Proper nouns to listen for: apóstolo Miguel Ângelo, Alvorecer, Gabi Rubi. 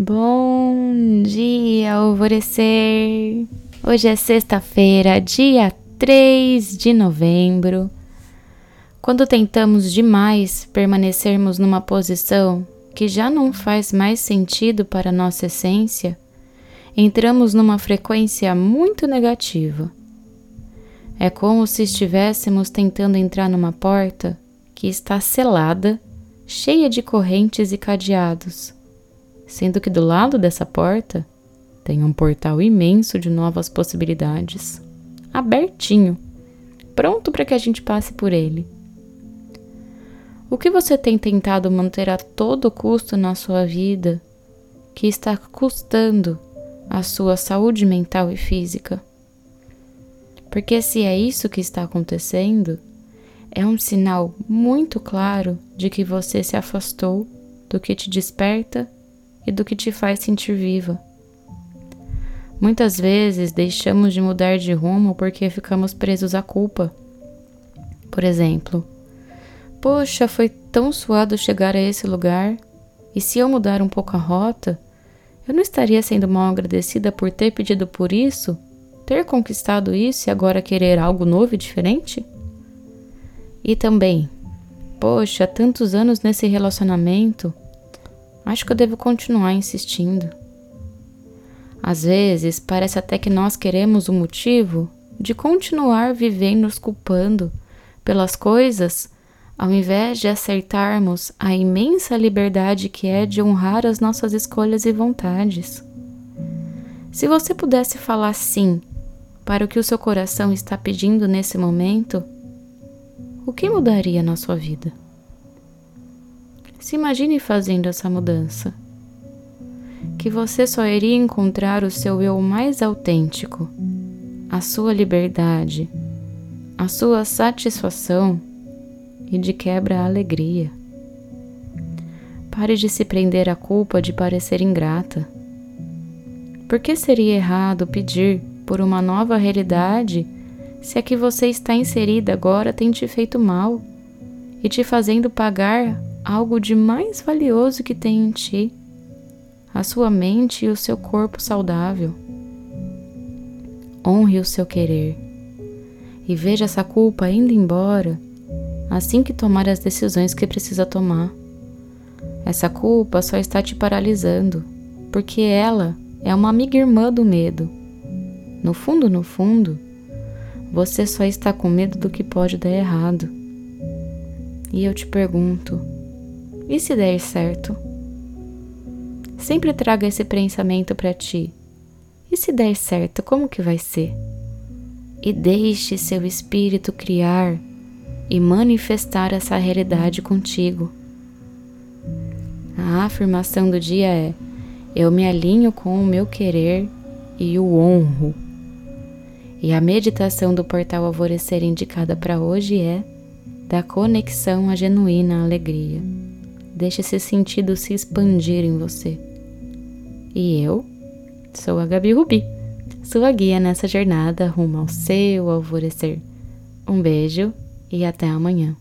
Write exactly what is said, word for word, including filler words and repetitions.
Bom dia, Alvorecer! Hoje é sexta-feira, dia três de novembro. Quando tentamos demais permanecermos numa posição que já não faz mais sentido para nossa essência, entramos numa frequência muito negativa. É como se estivéssemos tentando entrar numa porta que está selada, cheia de correntes e cadeados. Sendo que do lado dessa porta tem um portal imenso de novas possibilidades, abertinho, pronto para que a gente passe por ele. O que você tem tentado manter a todo custo na sua vida, que está custando a sua saúde mental e física? Porque se é isso que está acontecendo, é um sinal muito claro de que você se afastou do que te desperta e do que te faz sentir viva. Muitas vezes deixamos de mudar de rumo porque ficamos presos à culpa. Por exemplo, poxa, foi tão suado chegar a esse lugar, e se eu mudar um pouco a rota, eu não estaria sendo mal agradecida por ter pedido por isso, ter conquistado isso e agora querer algo novo e diferente? E também, poxa, tantos anos nesse relacionamento, acho que eu devo continuar insistindo. Às vezes, parece até que nós queremos o motivo de continuar vivendo nos culpando pelas coisas, ao invés de aceitarmos a imensa liberdade que é de honrar as nossas escolhas e vontades. Se você pudesse falar sim para o que o seu coração está pedindo nesse momento, o que mudaria na sua vida? Se imagine fazendo essa mudança, que você só iria encontrar o seu eu mais autêntico, a sua liberdade, a sua satisfação e de quebra a alegria. Pare de se prender à culpa de parecer ingrata. Por que seria errado pedir por uma nova realidade se a que você está inserida agora tem te feito mal e te fazendo pagar algo de mais valioso que tem em ti, a sua mente e o seu corpo saudável? Honre o seu querer e veja essa culpa indo embora assim que tomar as decisões que precisa tomar. Essa culpa só está te paralisando, porque ela é uma amiga irmã do medo. No fundo, no fundo, você só está com medo do que pode dar errado. E eu te pergunto, e se der certo? Sempre traga esse pensamento para ti. E se der certo, como que vai ser? E deixe seu espírito criar e manifestar essa realidade contigo. A afirmação do dia é: eu me alinho com o meu querer e o honro. E a meditação do portal Alvorecer indicada para hoje é da conexão à genuína alegria. Deixe esse sentido se expandir em você. E eu sou a Gabi Rubi, sua guia nessa jornada rumo ao seu alvorecer. Um beijo e até amanhã.